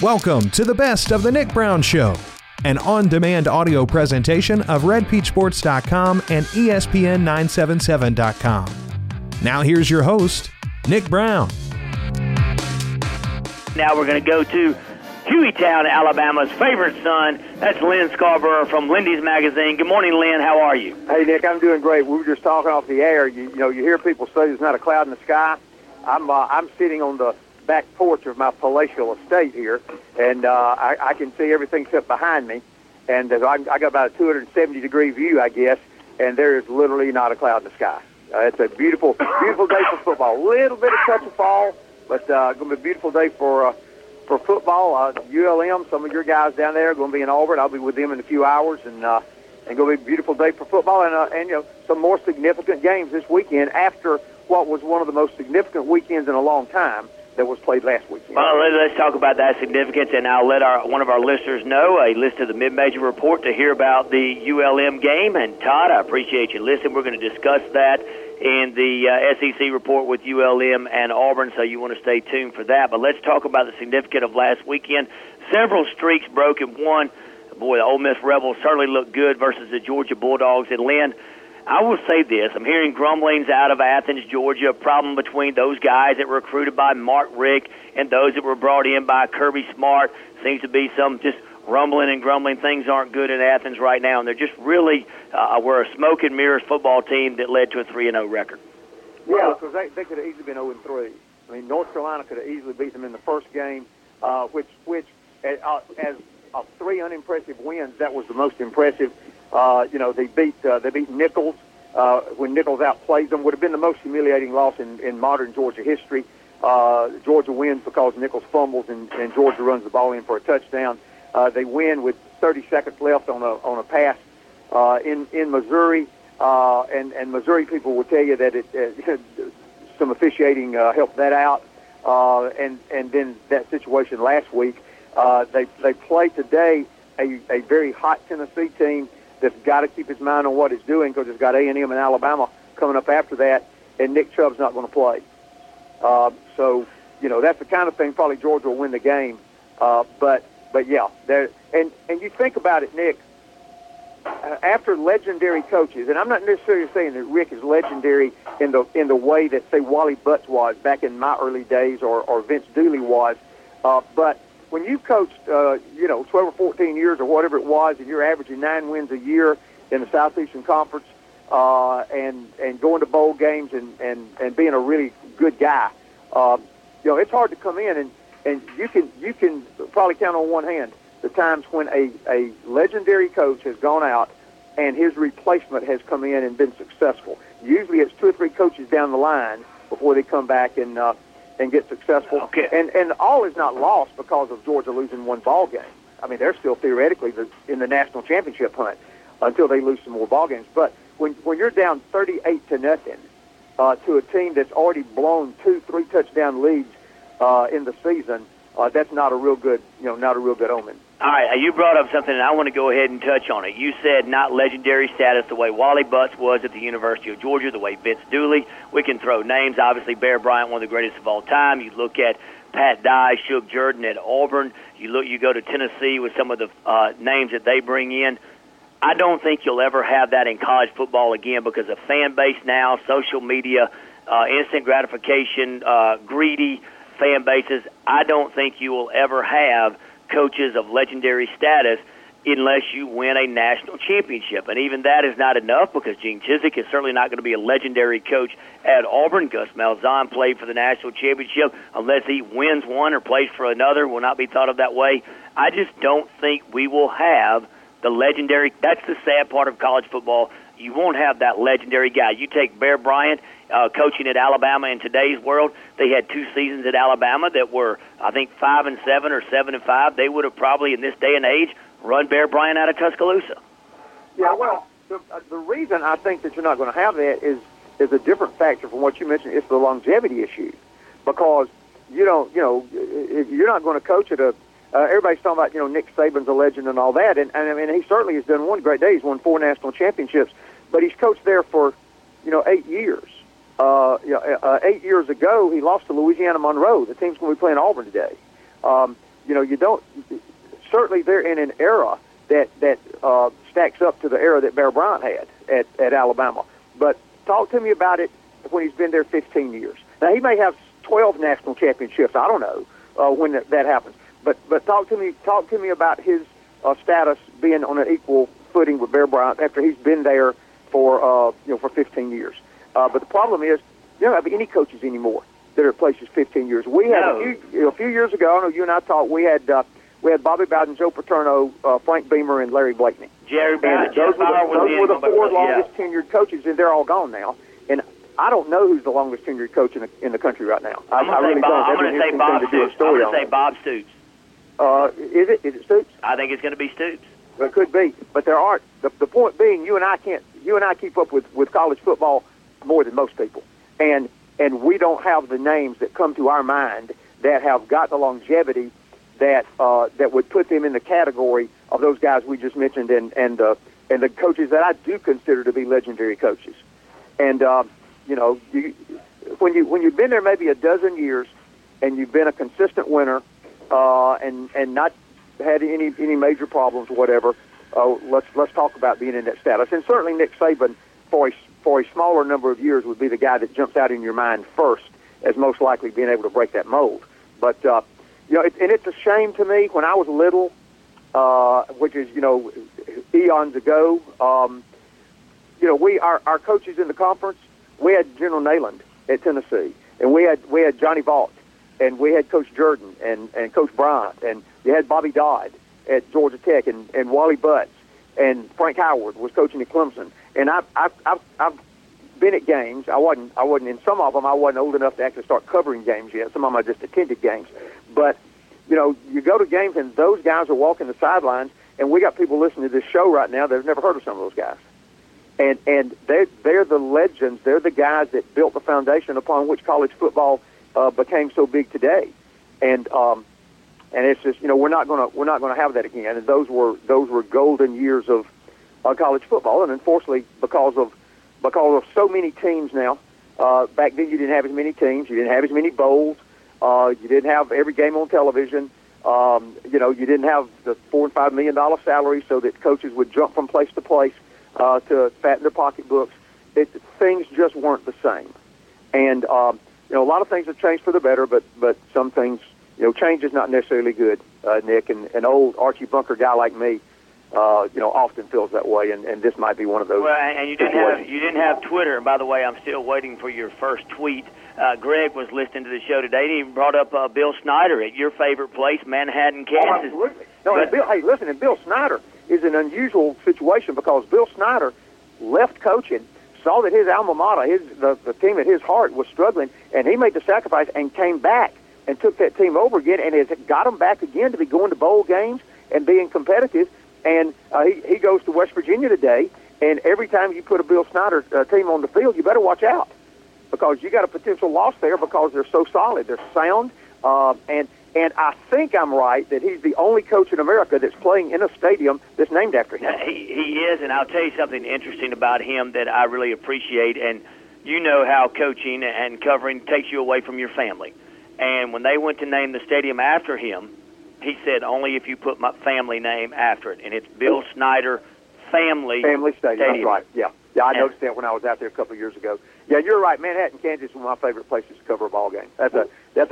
Welcome to the best of The Nick Brown Show, an on-demand audio presentation of RedPeachSports.com and ESPN977.com. Now here's your host, Nick Brown. Now we're going to go to Hueytown, Alabama's favorite son. That's Lyn Scarbrough from Lindy's Magazine. Good morning, Lyn. How are you? Hey, Nick. I'm doing great. We were just talking off the air. You know, you hear people say there's not a cloud in the sky. I'm sitting on the back porch of my palatial estate here, and I can see everything except behind me. And I got about a 270-degree view, I guess, and there is literally not a cloud in the sky. It's a beautiful, beautiful day for football. A little bit of touch of fall, but going to be a beautiful day for football. ULM, some of your guys down there are going to be in Auburn. I'll be with them in a few hours, and going to be a beautiful day for football. And you know, some more significant games this weekend after what was one of the most significant weekends in a long time that was played last weekend. Well, let's talk about that significance, and I'll let one of our listeners know a list of the mid-major report to hear about the ULM game. And Todd, I appreciate you listening. We're going to discuss that in the SEC report with ULM and Auburn, so you want to stay tuned for that. But let's talk about the significance of last weekend. Several streaks broken. One, boy, the Ole Miss Rebels certainly looked good versus the Georgia Bulldogs. And, Lyn, I will say this. I'm hearing grumblings out of Athens, Georgia, a problem between those guys that were recruited by Mark Richt and those that were brought in by Kirby Smart. Seems to be some just rumbling and grumbling. Things aren't good in Athens right now, and they're just really were a smoke and mirrors football team that led to a 3-0 record. Yeah, because they could have easily been 0-3. I mean, North Carolina could have easily beat them in the first game, which as of three unimpressive wins, that was the most impressive. You know, they beat Nichols when Nichols outplayed them. Would have been the most humiliating loss in modern Georgia history. Georgia wins because Nichols fumbles and Georgia runs the ball in for a touchdown. They win with 30 seconds left on a pass in Missouri, and Missouri people will tell you that some officiating helped that out, and then that situation last week. They play today a very hot Tennessee team that's got to keep his mind on what it's doing, because it's got A&M and Alabama coming up after that, and Nick Chubb's not going to play. So, you know, that's the kind of thing probably Georgia will win the game. But yeah, and you think about it, Nick, after legendary coaches, and I'm not necessarily saying that Rick is legendary in the way that, say, Wally Butts was back in my early days or Vince Dooley was, but when you coached, 12 or 14 years or whatever it was, and you're averaging 9 wins a year in the Southeastern Conference, and going to bowl games and being a really good guy, you know, it's hard to come in and you can probably count on one hand the times when a legendary coach has gone out and his replacement has come in and been successful. Usually, it's 2 or 3 coaches down the line before they come back and get successful. Okay. And all is not lost because of Georgia losing one ball game. I mean, they're still theoretically in the national championship hunt until they lose some more ball games. But when you're down 38-0 to a team that's already blown 2-3 touchdown leads in the season, that's not a real good omen. All right, you brought up something, and I want to go ahead and touch on it. You said not legendary status the way Wally Butts was at the University of Georgia, the way Vince Dooley. We can throw names. Obviously, Bear Bryant, one of the greatest of all time. You look at Pat Dye, Shug Jordan at Auburn. You go to Tennessee with some of the names that they bring in. I don't think you'll ever have that in college football again, because of fan base now, social media, instant gratification, greedy fan bases. I don't think you will ever have coaches of legendary status unless you win a national championship. And even that is not enough, because Gene Chizik is certainly not going to be a legendary coach at Auburn. Gus Malzahn played for the national championship. Unless he wins one or plays for another, will not be thought of that way. I just don't think we will have the legendary. That's the sad part of college football. You won't have that legendary guy. You take Bear Bryant, coaching at Alabama in today's world. They had 2 seasons at Alabama that were, I think, 5-7 or 7-5. They would have probably, in this day and age, run Bear Bryant out of Tuscaloosa. Yeah, well, the reason I think that you're not going to have that is a different factor from what you mentioned. It's the longevity issue, because you're not going to coach at a. Everybody's talking about Nick Saban's a legend and all that, and I mean, he certainly has done one great day. He's won 4 national championships, but he's coached there for 8 years. 8 years ago, he lost to Louisiana Monroe. The team's going to be playing Auburn today. you know, you don't. Certainly, they're in an era that stacks up to the era that Bear Bryant had at Alabama. But talk to me about it when he's been there 15 years. Now, he may have 12 national championships. I don't know when that happens. But talk to me about his status being on an equal footing with Bear Bryant after he's been there for 15 years. But the problem is you don't have any coaches anymore that are at places 15 years. We had a few years ago. I know you and I talked. We had Bobby Bowden, Joe Paterno, Frank Beamer, and Larry Blakeney. Jerry Bowden. Those were the four longest tenured coaches, and they're all gone now. And I don't know who's the longest tenured coach in the country right now. I'm going to say Bob Stoops. Is it Stoops? I think it's going to be Stoops. It could be, but there aren't. The point being, you and I keep up with college football more than most people, and we don't have the names that come to our mind that have got the longevity that would put them in the category of those guys we just mentioned and the coaches that I do consider to be legendary coaches. And when you've been there maybe a dozen years and you've been a consistent winner and not had any major problems, whatever. Let's talk about being in that status. And certainly Nick Saban, for a smaller number of years, would be the guy that jumps out in your mind first as most likely being able to break that mold. But it's a shame to me. When I was little, which is eons ago, our coaches in the conference, we had General Neyland at Tennessee, and we had Johnny Vaught, and we had Coach Jordan and Coach Bryant, and you had Bobby Dodd at Georgia Tech, and Wally Butts, and Frank Howard was coaching at Clemson. And I've been at games. I wasn't in some of them. I wasn't old enough to actually start covering games yet. Some of them I just attended games. But you go to games and those guys are walking the sidelines, and we got people listening to this show right now that have never heard of some of those guys. And they're the legends. They're the guys that built the foundation upon which college football became so big today, and it's just we're not gonna have that again. And those were golden years of college football. And unfortunately, because of so many teams now, back then you didn't have as many teams, you didn't have as many bowls, you didn't have every game on television. You didn't have the $4 and $5 million salary so that coaches would jump from place to place to fatten their pocketbooks. Things just weren't the same, and. A lot of things have changed for the better, but some things, change is not necessarily good, Nick. And an old Archie Bunker guy like me, often feels that way, and this might be one of those. Well, and you didn't have Twitter. And by the way, I'm still waiting for your first tweet. Greg was listening to the show today, and he even brought up Bill Snyder at your favorite place, Manhattan, Kansas. Oh, absolutely. And Bill Snyder is an unusual situation because Bill Snyder left coaching, saw that his alma mater, the team at his heart, was struggling, and he made the sacrifice and came back and took that team over again and has got them back again to be going to bowl games and being competitive. And he goes to West Virginia today, and every time you put a Bill Snyder team on the field, you better watch out because you got a potential loss there because they're so solid. They're sound, and I think I'm right that he's the only coach in America that's playing in a stadium that's named after him. He is, and I'll tell you something interesting about him that I really appreciate. And you know how coaching and covering takes you away from your family. And when they went to name the stadium after him, he said, only if you put my family name after it. And it's Bill Snyder Family Stadium. That's right, yeah. Yeah, I noticed that when I was out there a couple of years ago. Yeah, you're right. Manhattan, Kansas is one of my favorite places to cover a ball game. That's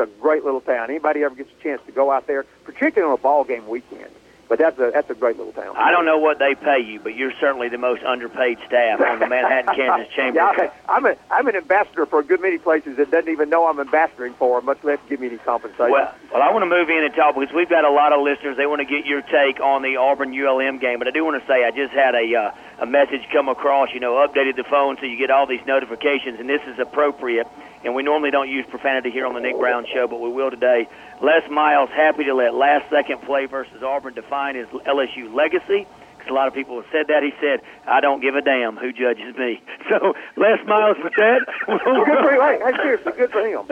a great little town. Anybody ever gets a chance to go out there, particularly on a ball game weekend. But that's a great little town. I don't know what they pay you, but you're certainly the most underpaid staff on the Manhattan, Kansas chamber. Yeah, I'm an ambassador for a good many places that doesn't even know I'm ambassadoring for, much less give me any compensation. Well, I want to move in and talk because we've got a lot of listeners. They want to get your take on the Auburn-ULM game. But I do want to say I just had a message come across, updated the phone so you get all these notifications, and this is appropriate. And we normally don't use profanity here on the Nick Brown Show, but we will today. Les Miles, happy to let last-second play versus Auburn define his LSU legacy, because a lot of people have said that. He said, I don't give a damn who judges me. So, Les Miles with that. Good for him. Hey, seriously, good for him.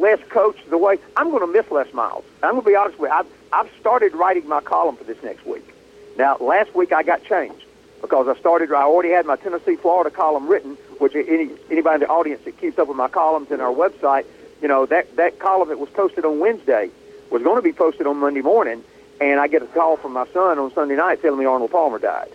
Les coached the way. I'm going to miss Les Miles. I'm going to be honest with you. I've started writing my column for this next week. Now, last week I got changed. Because I already had my Tennessee, Florida column written, which anybody in the audience that keeps up with my columns and our website you know, that column that was posted on Wednesday was going to be posted on Monday morning, and I get a call from my son on Sunday night telling me Arnold Palmer died.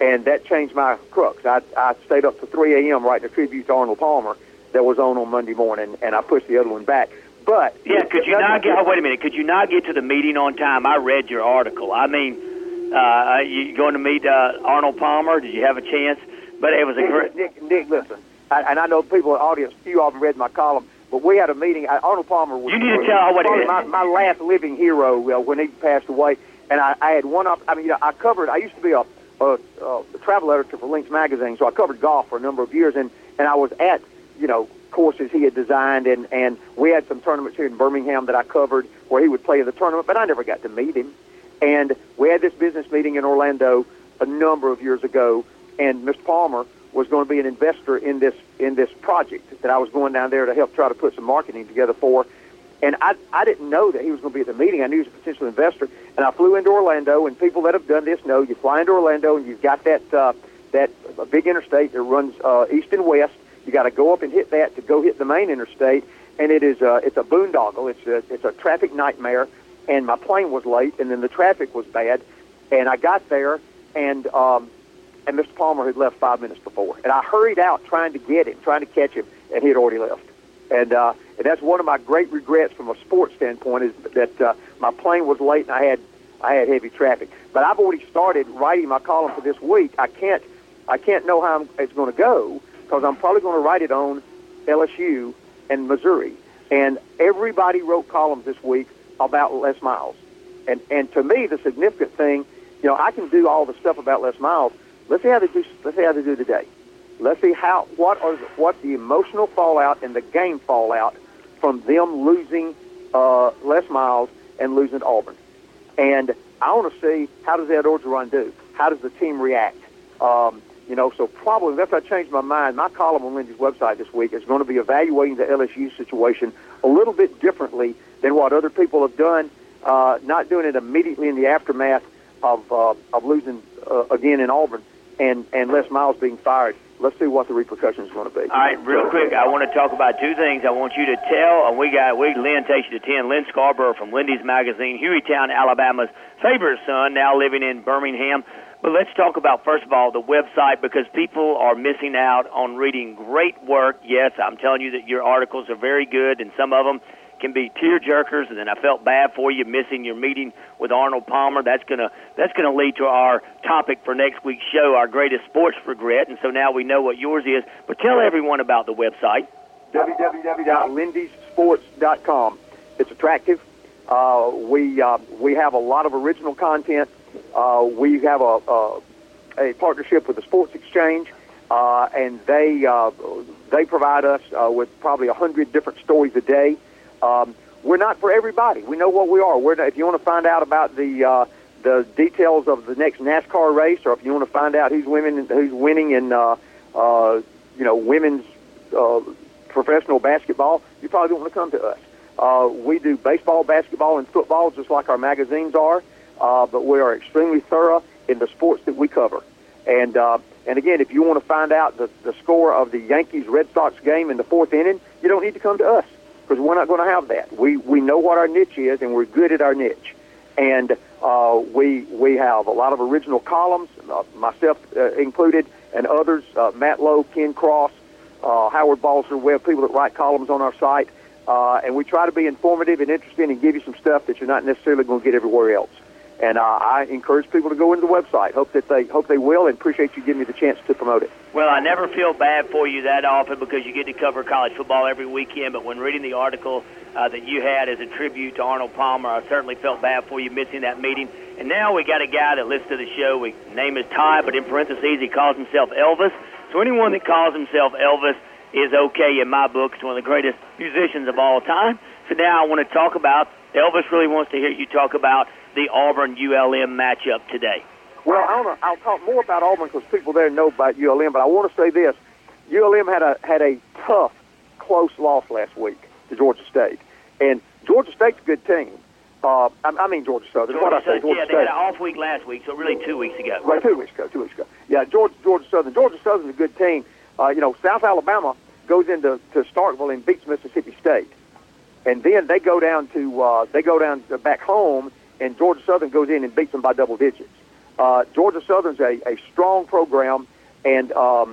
And that changed my crux. I stayed up to 3 a.m. writing a tribute to Arnold Palmer that was on Monday morning, and I pushed the other one back. But yeah, Could you not get to the meeting on time? I read your article. I mean, you going to meet Arnold Palmer? Did you have a chance? But it was a great. Nick, listen, I know people in the audience, few of them read my column, but we had a meeting. Arnold Palmer was my last living hero when he passed away, and I had one up. I mean, I covered. I used to be a travel editor for Lindy's Magazine, so I covered golf for a number of years, and I was at courses he had designed, and we had some tournaments here in Birmingham that I covered where he would play in the tournament, but I never got to meet him. And we had this business meeting in Orlando a number of years ago, and Mr. Palmer was going to be an investor in this project that I was going down there to help try to put some marketing together for. And I didn't know that he was going to be at the meeting. I knew he was a potential investor, and I flew into Orlando, and people that have done this know you fly into Orlando and you've got that big interstate that runs east and west. You got to go up and hit that to go hit the main interstate, and it's a boondoggle. It's a traffic nightmare, and my plane was late, and then the traffic was bad, and I got there, and Mr. Palmer had left 5 minutes before, and I hurried out trying to catch him, and he had already left, and that's one of my great regrets from a sports standpoint is that my plane was late and I had heavy traffic. But I've already started writing my column for this week. I can't know how it's going to go, because I'm probably going to write it on LSU and Missouri. And everybody wrote columns this week about Les Miles. And to me, the significant thing, I can do all the stuff about Les Miles. Let's see how they do today. Let's see what the emotional fallout and the game fallout from them losing Les Miles and losing to Auburn. And I want to see, how does Ed Orgeron do? How does the team react? So probably that's how I changed my mind. My column on Lindy's website this week is going to be evaluating the LSU situation a little bit differently than what other people have done, not doing it immediately in the aftermath of losing again in Auburn and Les Miles being fired. Let's see what the repercussions are going to be. All right, real quick, I want to talk about two things I want you to tell. And Lyn takes you to 10. Lyn Scarbrough from Lindy's Magazine, Hueytown, Alabama's favorite son, now living in Birmingham. But let's talk about, first of all, the website, because people are missing out on reading great work. Yes, I'm telling you that your articles are very good, and some of them can be tear-jerkers, and then I felt bad for you missing your meeting with Arnold Palmer. That's gonna lead to our topic for next week's show, our greatest sports regret, and so now we know what yours is. But tell everyone about the website. www.lindysports.com. It's attractive. We have a lot of original content. We have a partnership with the Sports Exchange, and they provide us with probably 100 different stories a day. We're not for everybody. We know what we are. If you want to find out about the details of the next NASCAR race, or if you want to find out who's winning in women's professional basketball, you probably don't want to come to us. We do baseball, basketball, and football just like our magazines are. But we are extremely thorough in the sports that we cover. And again, if you want to find out the score of the Yankees-Red Sox game in the fourth inning, you don't need to come to us because we're not going to have that. We know what our niche is, and we're good at our niche. And we have a lot of original columns, myself included, and others, Matt Lowe, Ken Cross, Howard Balzer. We have people that write columns on our site. And we try to be informative and interesting and give you some stuff that you're not necessarily going to get everywhere else. And I encourage people to go into the website. Hope they will, and appreciate you giving me the chance to promote it. Well, I never feel bad for you that often because you get to cover college football every weekend. But when reading the article that you had as a tribute to Arnold Palmer, I certainly felt bad for you missing that meeting. And now we got a guy that listens to the show. His name is Ty, but in parentheses he calls himself Elvis. So anyone that calls himself Elvis is okay in my book. He's one of the greatest musicians of all time. So now I want to talk about, Elvis really wants to hear you talk about the Auburn-ULM matchup today. Well, I'll talk more about Auburn because people there know about ULM, but I want to say this. ULM had a tough, close loss last week to Georgia State. And Georgia State's a good team. Georgia Southern. They had an off week last week, so really 2 weeks ago. Right, 2 weeks ago, 2 weeks ago. Yeah, Georgia Southern. Georgia Southern's a good team. South Alabama goes into Starkville and beats Mississippi State. And then they go down to back home, and Georgia Southern goes in and beats them by double digits. Georgia Southern's a strong program, and I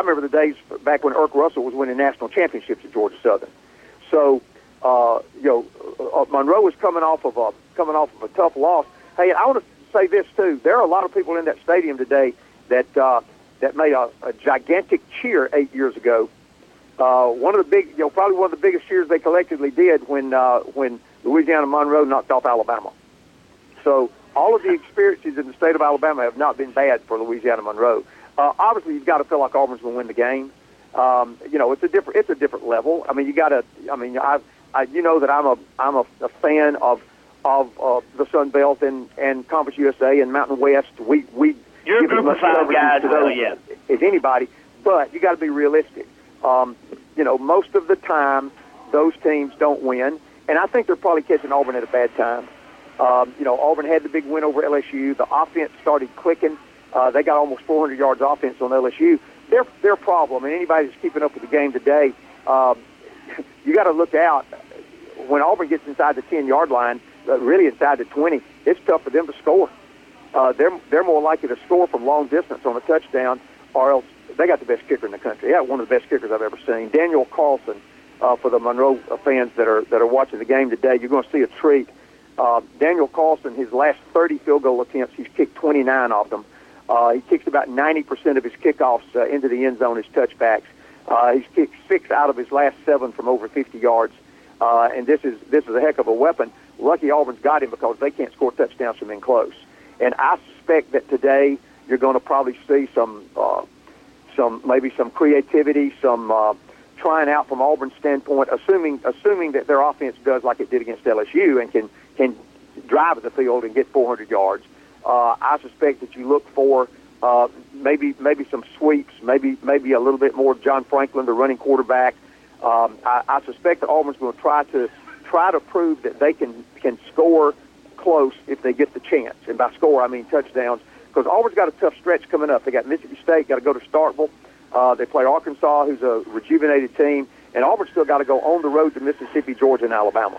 remember the days back when Irk Russell was winning national championships at Georgia Southern. So Monroe is coming off of a tough loss. Hey, I want to say this too. There are a lot of people in that stadium today that made a gigantic cheer 8 years ago. Probably one of the biggest cheers they collectively did when Louisiana Monroe knocked off Alabama. So all of the experiences in the state of Alabama have not been bad for Louisiana Monroe. Obviously, you've got to feel like Auburn's going to win the game. It's a different level. I mean, you got to. I mean, I'm a fan of the Sun Belt and Conference USA and Mountain West. We you're a group of five guys, really, yeah. As anybody, but you got to be realistic. Most of the time, those teams don't win, and I think they're probably catching Auburn at a bad time. Auburn had the big win over LSU. The offense started clicking. They got almost 400 yards offense on LSU. Their problem, and anybody that's keeping up with the game today, you got to look out. When Auburn gets inside the 10-yard line, really inside the 20, it's tough for them to score. They're more likely to score from long distance on a touchdown, or else they got the best kicker in the country. Yeah, one of the best kickers I've ever seen, Daniel Carlson. For the Monroe fans that are watching the game today, you're going to see a treat. Daniel Carlson, his last 30 field goal attempts, he's kicked 29 of them. He kicks about 90% of his kickoffs into the end zone as touchbacks. He's kicked 6 out of his last 7 from over 50 yards, and this is a heck of a weapon. Lucky Auburn's got him because they can't score touchdowns from in close. And I suspect that today you're going to probably see some creativity, some trying out from Auburn's standpoint, assuming that their offense does like it did against LSU and can drive at the field and get 400 yards. I suspect that you look for maybe some sweeps, maybe a little bit more John Franklin, the running quarterback. I suspect that Auburn's going to try to prove that they can score close if they get the chance. And by score, I mean touchdowns. Because Auburn's got a tough stretch coming up. They got Mississippi State, got to go to Starkville. They play Arkansas, who's a rejuvenated team. And Auburn's still got to go on the road to Mississippi, Georgia, and Alabama.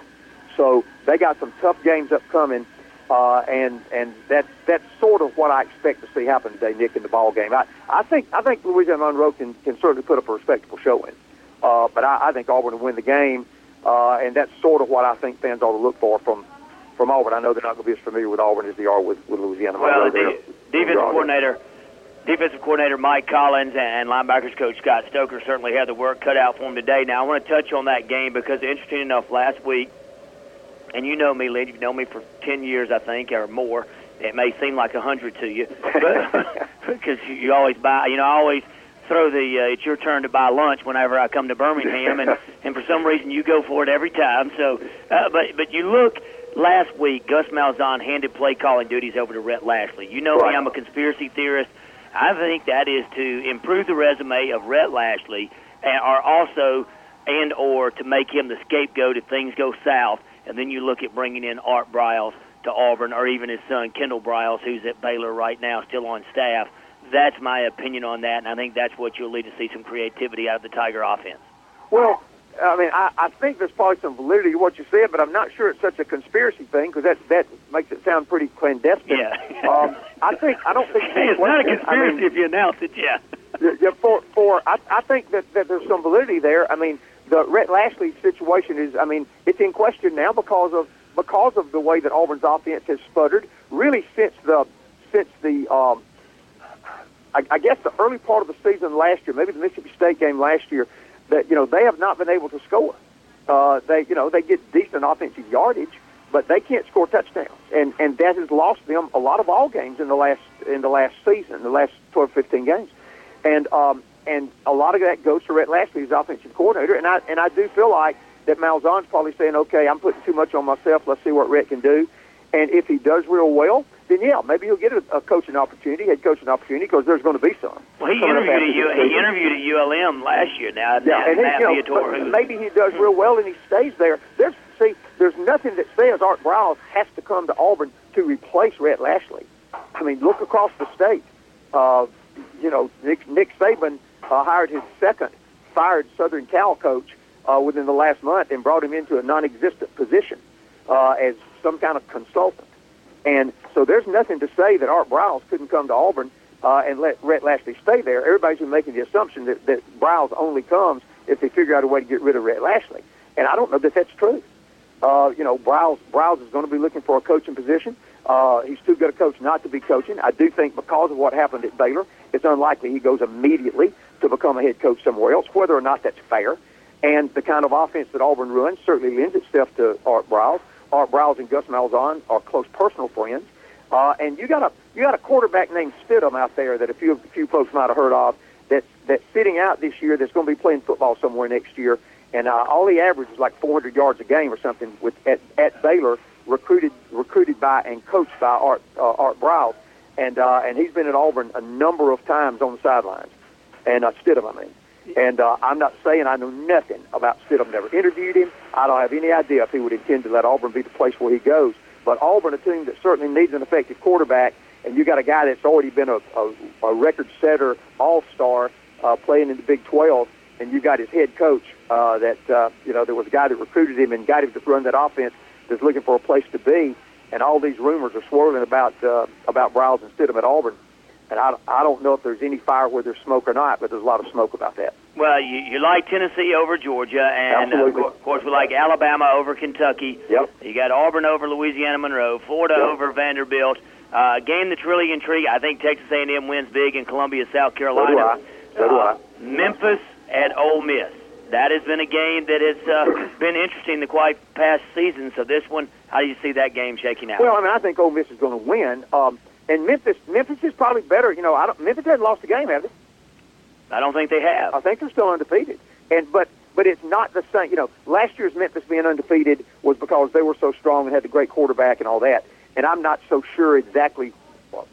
So they got some tough games upcoming. And that's sort of what I expect to see happen today, Nick, in the ball game. I think Louisiana Monroe can certainly put up a respectable showing. But I think Auburn will win the game. And that's sort of what I think fans ought to look for from Auburn. I know they're not going to be as familiar with Auburn as they are with Louisiana. Well, the defensive coordinator Mike Collins and linebackers coach Scott Stoker certainly had the work cut out for them today. Now, I want to touch on that game because, interesting enough, last week, and you know me, Lynn, you've known me for 10 years, I think, or more. It may seem like 100 to you because you always buy, I always throw the it's your turn to buy lunch whenever I come to Birmingham, and for some reason you go for it every time. So, but you look. Last week, Gus Malzahn handed play-calling duties over to Rhett Lashley. You know me, I'm a conspiracy theorist. I think that is to improve the resume of Rhett Lashley and to make him the scapegoat if things go south. And then you look at bringing in Art Briles to Auburn, or even his son, Kendall Briles, who's at Baylor right now, still on staff. That's my opinion on that, and I think that's what you'll lead to see some creativity out of the Tiger offense. Well, I mean, I think there's probably some validity to what you said, but I'm not sure it's such a conspiracy thing because that makes it sound pretty clandestine. Yeah. I don't think it's not a conspiracy if you announce it. Yeah. I think that there's some validity there. I mean, the Rhett Lashley situation is, I mean, it's in question now because of the way that Auburn's offense has sputtered really since the I guess the early part of the season last year, maybe the Mississippi State game last year. That they have not been able to score. They get decent offensive yardage, but they can't score touchdowns, and that has lost them a lot of ball games in the last season, the last 12, 15 games, and a lot of that goes to Rhett Lashley, his offensive coordinator, and I do feel like that Malzahn's probably saying, okay, I'm putting too much on myself. Let's see what Rhett can do, and if he does real well, then yeah, maybe he'll get a head coaching opportunity, because there's going to be some. Well, he interviewed at ULM last year. Now, yeah, maybe he does real well and he stays there. There's nothing that says Art Briles has to come to Auburn to replace Rhett Lashley. I mean, look across the state. Nick Saban hired his second fired Southern Cal coach within the last month and brought him into a non-existent position as some kind of consultant. And so there's nothing to say that Art Briles couldn't come to Auburn and let Rhett Lashley stay there. Everybody's been making the assumption that Briles only comes if they figure out a way to get rid of Rhett Lashley. And I don't know that that's true. Briles is going to be looking for a coaching position. He's too good a coach not to be coaching. I do think because of what happened at Baylor, it's unlikely he goes immediately to become a head coach somewhere else, whether or not that's fair. And the kind of offense that Auburn runs certainly lends itself to Art Briles. Art Briles and Gus Malzahn are close personal friends. And you got a quarterback named Stidham out there that a few folks might have heard of that's sitting out this year, that's going to be playing football somewhere next year. And all he averaged was like 400 yards a game or something at Baylor, recruited by and coached by Art Briles. And he's been at Auburn a number of times on the sidelines. And Stidham, I mean. And I'm not saying I know nothing about Stidham. Never interviewed him. I don't have any idea if he would intend to let Auburn be the place where he goes. But Auburn, a team that certainly needs an effective quarterback, and you got a guy that's already been a record-setter, all-star, playing in the Big 12, and you got his head coach there was a guy that recruited him and got him to run that offense that's looking for a place to be. And all these rumors are swirling about Briles and Stidham at Auburn. And I don't know if there's any fire where there's smoke or not, but there's a lot of smoke about that. Well, you like Tennessee over Georgia, and of course we like Alabama over Kentucky. Yep. You got Auburn over Louisiana Monroe, Florida over Vanderbilt. A game that's really intriguing. I think Texas A&M wins big in Columbia, South Carolina. So do I. Memphis at Ole Miss. That has been a game that has been interesting the quite past season. So this one, how do you see that game shaking out? Well, I mean, I think Ole Miss is going to win. And Memphis is probably better. Memphis hasn't lost a game, have they? I don't think they have. I think they're still undefeated. But it's not the same. Last year's Memphis being undefeated was because they were so strong and had the great quarterback and all that. And I'm not so sure exactly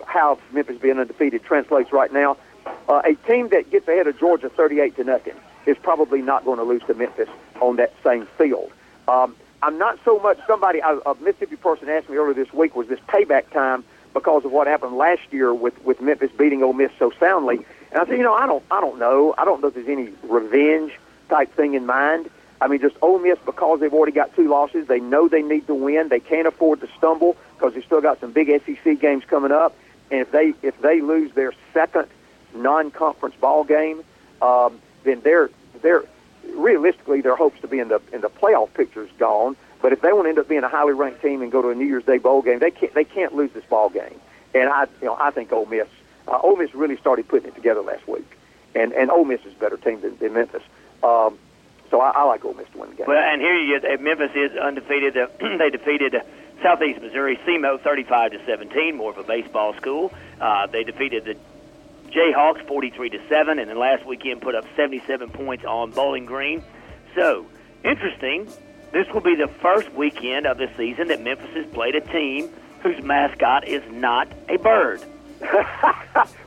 how Memphis being undefeated translates right now. A team that gets ahead of Georgia 38-0 is probably not going to lose to Memphis on that same field. I'm not so much somebody. A Mississippi person asked me earlier this week, was this payback time because of what happened last year with Memphis beating Ole Miss so soundly. And I said, I don't know. I don't know if there's any revenge-type thing in mind. I mean, just Ole Miss, because they've already got two losses, they know they need to win. They can't afford to stumble because they've still got some big SEC games coming up. And if they lose their second non-conference ball game, then they're realistically their hopes to be in the playoff picture is gone. But if they want to end up being a highly ranked team and go to a New Year's Day bowl game, they can't lose this ball game. And I think Ole Miss really started putting it together last week. And Ole Miss is a better team than Memphis. So I like Ole Miss to win the game. Well, and here you get Memphis is undefeated. They defeated Southeast Missouri SEMO 35-17, more of a baseball school. They defeated the Jayhawks 43-7, and then last weekend put up 77 points on Bowling Green. So interesting. This will be the first weekend of the season that Memphis has played a team whose mascot is not a bird.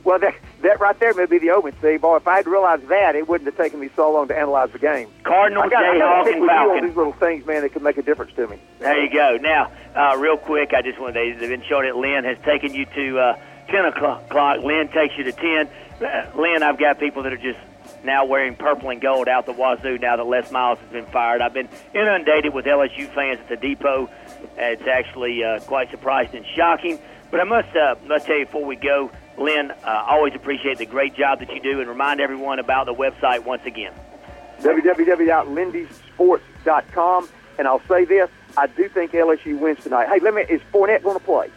Well, that right there may be the omen, Steve. Boy, if I had realized that, it wouldn't have taken me so long to analyze the game. Cardinals, Jayhawks, and Falcons. I got to pick with you on these little things, man, that could make a difference to me. There you go. Now, real quick, I just they've been showing it. Lynn has taken you to 10 o'clock. Lynn takes you to 10. Lynn, I've got people that are just now wearing purple and gold out the wazoo now that Les Miles has been fired. I've been inundated with LSU fans at the depot. It's actually quite surprising and shocking. But I must tell you before we go, Lynn, always appreciate the great job that you do, and remind everyone about the website once again. www.lindysports.com. And I'll say this, I do think LSU wins tonight. Hey, is Fournette going to play?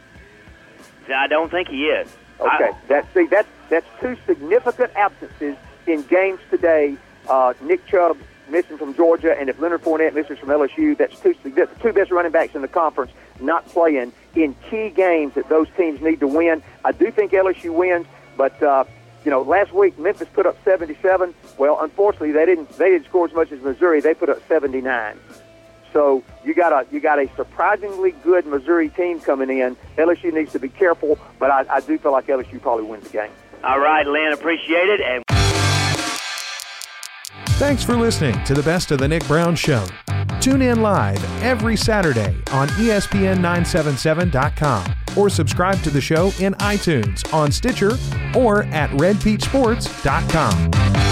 I don't think he is. Okay. That's two significant absences in games today. Nick Chubb missing from Georgia, and if Leonard Fournette misses from LSU, that's the two best running backs in the conference not playing in key games that those teams need to win. I do think LSU wins, but last week Memphis put up 77. Well, unfortunately, they didn't score as much as Missouri. They put up 79. So you got a surprisingly good Missouri team coming in. LSU needs to be careful, but I do feel like LSU probably wins the game. All right, Lynn, appreciate it. And thanks for listening to the Best of the Nick Brown Show. Tune in live every Saturday on ESPN977.com or subscribe to the show in iTunes, on Stitcher, or at RedPeachSports.com.